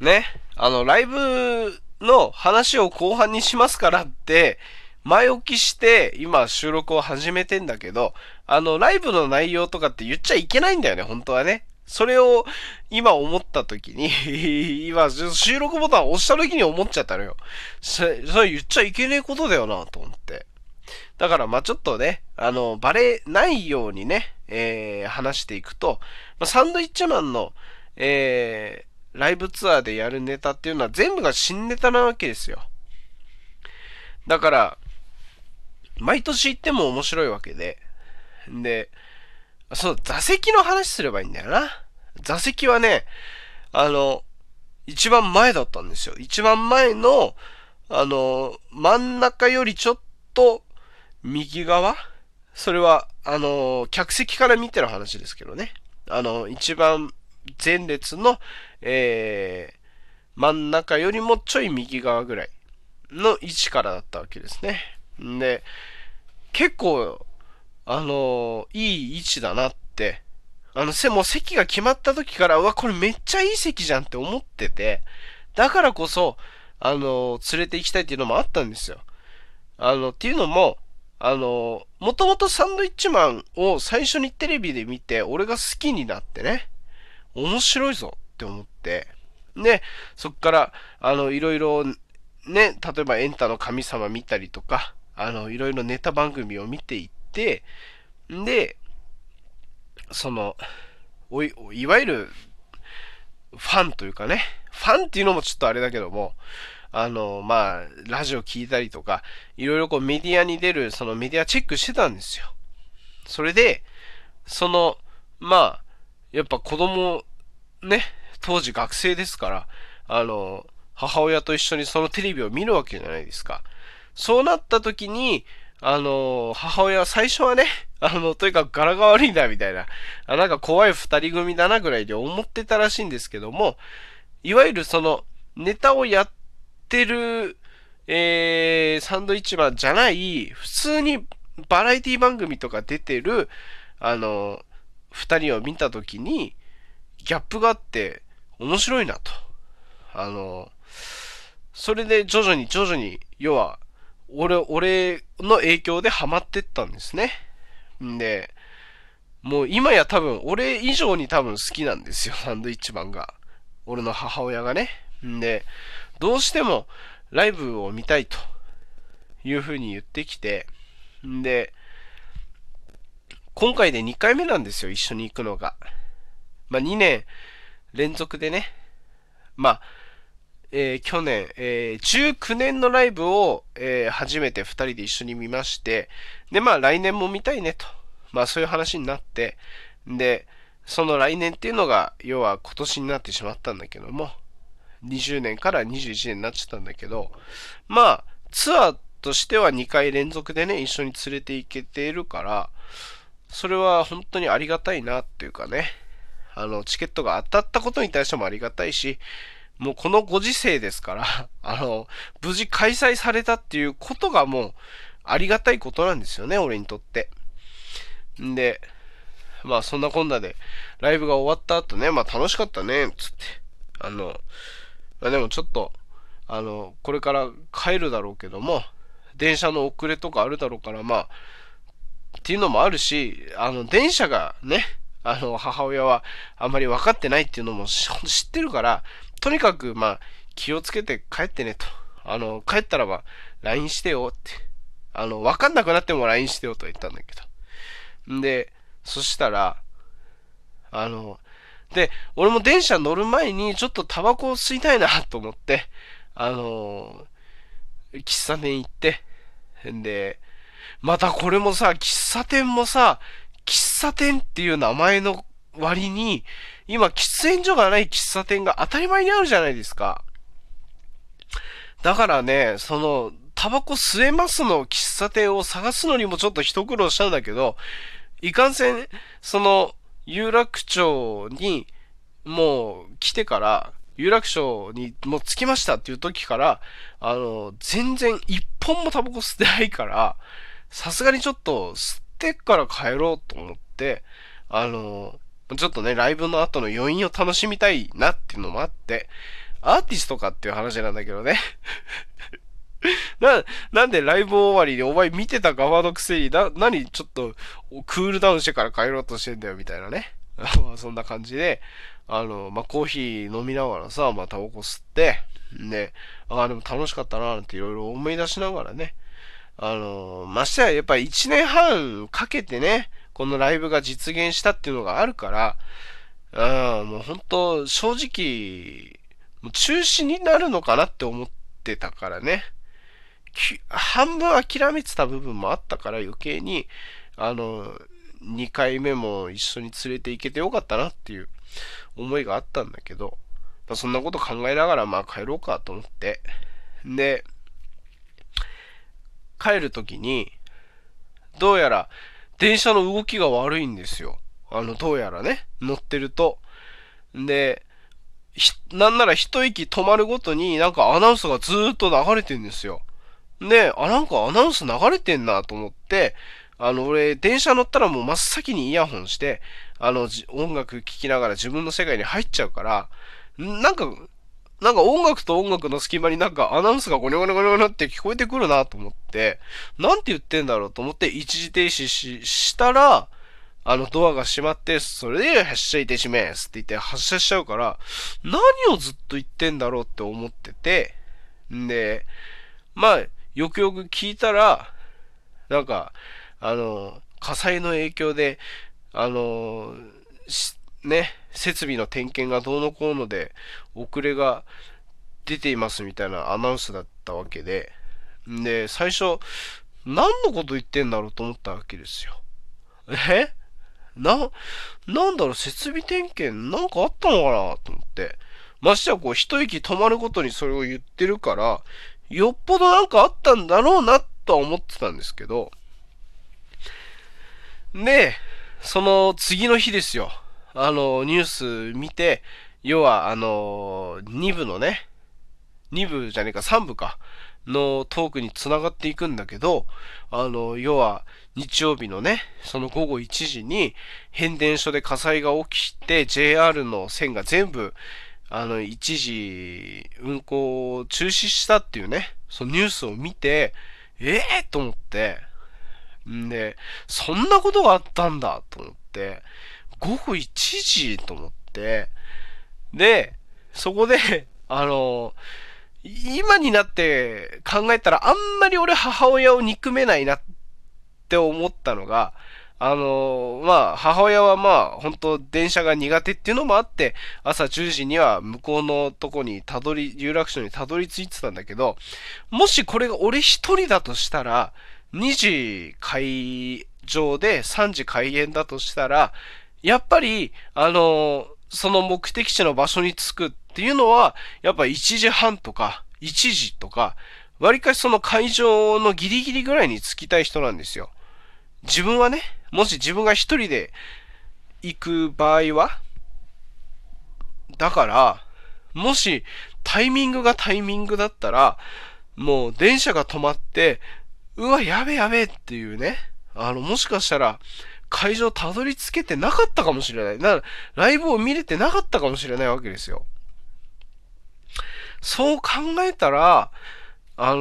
ね、ライブの話を後半にしますからって、前置きして、今収録を始めてんだけど、ライブの内容とかって言っちゃいけないんだよね、本当はね。それを、今思った時に、今、収録ボタンを押した時に思っちゃったのよ。それ言っちゃいけねえことだよな、と思って。だから、まあちょっとね、バレないようにね、話していくと、サンドイッチマンの、ライブツアーでやるネタっていうのは全部が新ネタなわけですよ。だから、毎年行っても面白いわけで。で、その座席の話すればいいんだよな。座席はね、一番前だったんですよ。一番前の、真ん中よりちょっと右側？それは、客席から見ての話ですけどね。一番前列の、真ん中よりもちょい右側ぐらいの位置からだったわけですね。で、結構、いい位置だなって、もう席が決まった時から、うわ、これめっちゃいい席じゃんって思ってて、だからこそ、連れて行きたいっていうのもあったんですよ。っていうのも、もともとサンドイッチマンを最初にテレビで見て、俺が好きになってね、面白いぞって思って、で、そっから、いろいろね、例えばエンタの神様見たりとか、いろいろネタ番組を見ていって、で、いわゆる、ファンというかね、ファンっていうのもちょっとあれだけども、まあ、ラジオ聞いたりとか、いろいろこうメディアに出る、メディアチェックしてたんですよ。それで、まあ、やっぱ子供、ね、当時学生ですから、母親と一緒にそのテレビを見るわけじゃないですか。そうなった時に、母親は最初はね、とにかく柄が悪いんだみたいな、なんか怖い二人組だなぐらいで思ってたらしいんですけども、いわゆるネタをやってる、サンドイッチマンじゃない、普通にバラエティ番組とか出てる、二人を見たときに、ギャップがあって、面白いなと。それで徐々に、要は、俺の影響でハマってったんですね。んで、もう今や多分、俺以上に多分好きなんですよ、サンドイッチマンが。俺の母親がね。んで、どうしてもライブを見たいというふうに言ってきて、んで、今回で2回目なんですよ、一緒に行くのが。まあ、2年連続でね。まあ、去年、19年のライブを、初めて2人で一緒に見まして、で、まあ来年も見たいねと。まあそういう話になって、で、その来年っていうのが、要は今年になってしまったんだけども、20年から21年になっちゃったんだけど、まあツアーとしては2回連続でね、一緒に連れて行けているから、それは本当にありがたいなっていうかね、チケットが当たったことに対してもありがたいし、もうこのご時世ですから、無事開催されたっていうことがもうありがたいことなんですよね、俺にとって。んで、まあそんなこんなで、ライブが終わった後ね、まあ楽しかったね、つって。まあ、でもちょっと、これから帰るだろうけども、電車の遅れとかあるだろうから、まあ、っていうのもあるし、電車がね、母親はあんまり分かってないっていうのも知ってるから、とにかく、まあ、気をつけて帰ってねと。帰ったらば、LINE してよって。わかんなくなっても LINE してよとは言ったんだけど。で、そしたら、で、俺も電車乗る前にちょっとタバコを吸いたいなと思って、喫茶店行って、で、またこれもさ、喫茶店もさ、喫茶店っていう名前の割に、今、喫煙所がない喫茶店が当たり前にあるじゃないですか。だからね、タバコ吸えますの喫茶店を探すのにもちょっと一苦労したんだけど、いかんせん、有楽町に、もう来てから、有楽町にもう着きましたっていう時から、全然一本もタバコ吸ってないから、さすがにちょっと吸ってから帰ろうと思って、ちょっとね、ライブの後の余韻を楽しみたいなっていうのもあって、アーティストかっていう話なんだけどね。なんでライブ終わりにお前見てた側のくせに何ちょっとクールダウンしてから帰ろうとしてんだよみたいなね。そんな感じで、まあ、コーヒー飲みながらさ、まあ、タバコ吸って、ね、でも楽しかったななんていろいろ思い出しながらね。ましてややっぱり1年半かけてね、このライブが実現したっていうのがあるから、もう本当正直、もう中止になるのかなって思ってたからね。半分諦めてた部分もあったから余計に、2回目も一緒に連れて行けてよかったなっていう思いがあったんだけど、まあ、そんなこと考えながらまあ帰ろうかと思って。で、帰るときに、どうやら、電車の動きが悪いんですよ。どうやらね、乗ってると。で、なんなら一息止まるごとになんかアナウンスがずーっと流れてんですよ。で、なんかアナウンス流れてんなと思って、俺、電車乗ったらもう真っ先にイヤホンして、音楽聴きながら自分の世界に入っちゃうから、なんか音楽と音楽の隙間になんかアナウンスがゴニョゴニョゴニョゴニョって聞こえてくるなと思って、なんて言ってんだろうと思って一時停止したら、ドアが閉まって、それで発車いたしますって言って発車しちゃうから、何をずっと言ってんだろうって思ってて、で、まあ、よくよく聞いたら、なんか、火災の影響で、ね、設備の点検がどうのこうので遅れが出ていますみたいなアナウンスだったわけで、で、最初何のこと言ってんだろうと思ったわけですよ。なんだろう、設備点検なんかあったのかなと思って、ましてはこう一息止まるごとにそれを言ってるから、よっぽどなんかあったんだろうなとは思ってたんですけど、で、その次の日ですよ。ニュース見て、要は、2部のね、2部じゃねえか、3部か、のトークに繋がっていくんだけど、要は、日曜日のね、その午後1時に、変電所で火災が起きて、JR の線が全部、一時、運行を中止したっていうね、そのニュースを見て、と思って、で、そんなことがあったんだ、と思って、午後1時と思って、で、そこで、今になって考えたらあんまり俺母親を憎めないなって思ったのが、まあ、母親はまあ、本当電車が苦手っていうのもあって、朝10時には向こうのとこに有楽町にたどり着いてたんだけど、もしこれが俺一人だとしたら、2時開場で3時開演だとしたら、やっぱり、その目的地の場所に着くっていうのは、やっぱ1時半とか、1時とか、わりかしその会場のギリギリぐらいに着きたい人なんですよ。自分はね、もし自分が一人で行く場合は、だから、もしタイミングがタイミングだったら、もう電車が止まって、うわ、やべやべっていうね、もしかしたら、会場たどり着けてなかったかもしれない。だから、ライブを見れてなかったかもしれないわけですよ。そう考えたら、早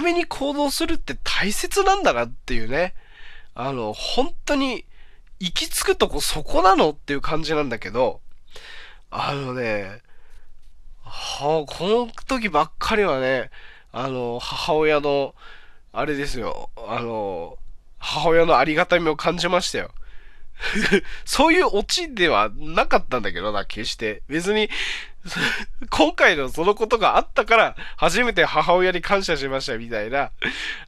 めに行動するって大切なんだなっていうね。本当に、行き着くとこそこなのっていう感じなんだけど、この時ばっかりはね、母親の、あれですよ、母親のありがたみを感じましたよ。そういうオチではなかったんだけどな、決して。別に、今回のそのことがあったから、初めて母親に感謝しましたみたいな、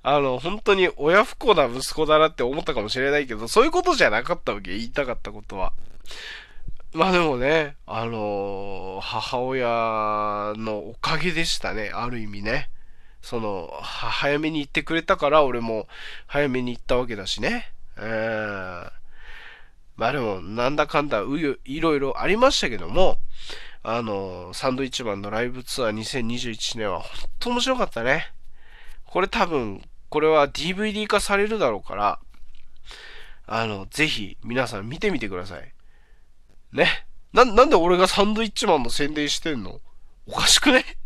本当に親不孝な息子だなって思ったかもしれないけど、そういうことじゃなかったわけ、言いたかったことは。まあでもね、母親のおかげでしたね、ある意味ね。早めに行ってくれたから、俺も早めに行ったわけだしね。まあでも、なんだかんだ、いろいろありましたけども、サンドウィッチマンのライブツアー2021年は、ほんと面白かったね。これ多分、これは DVD 化されるだろうから、ぜひ、皆さん見てみてください。ね。なんで俺がサンドウィッチマンの宣伝してんの？おかしくね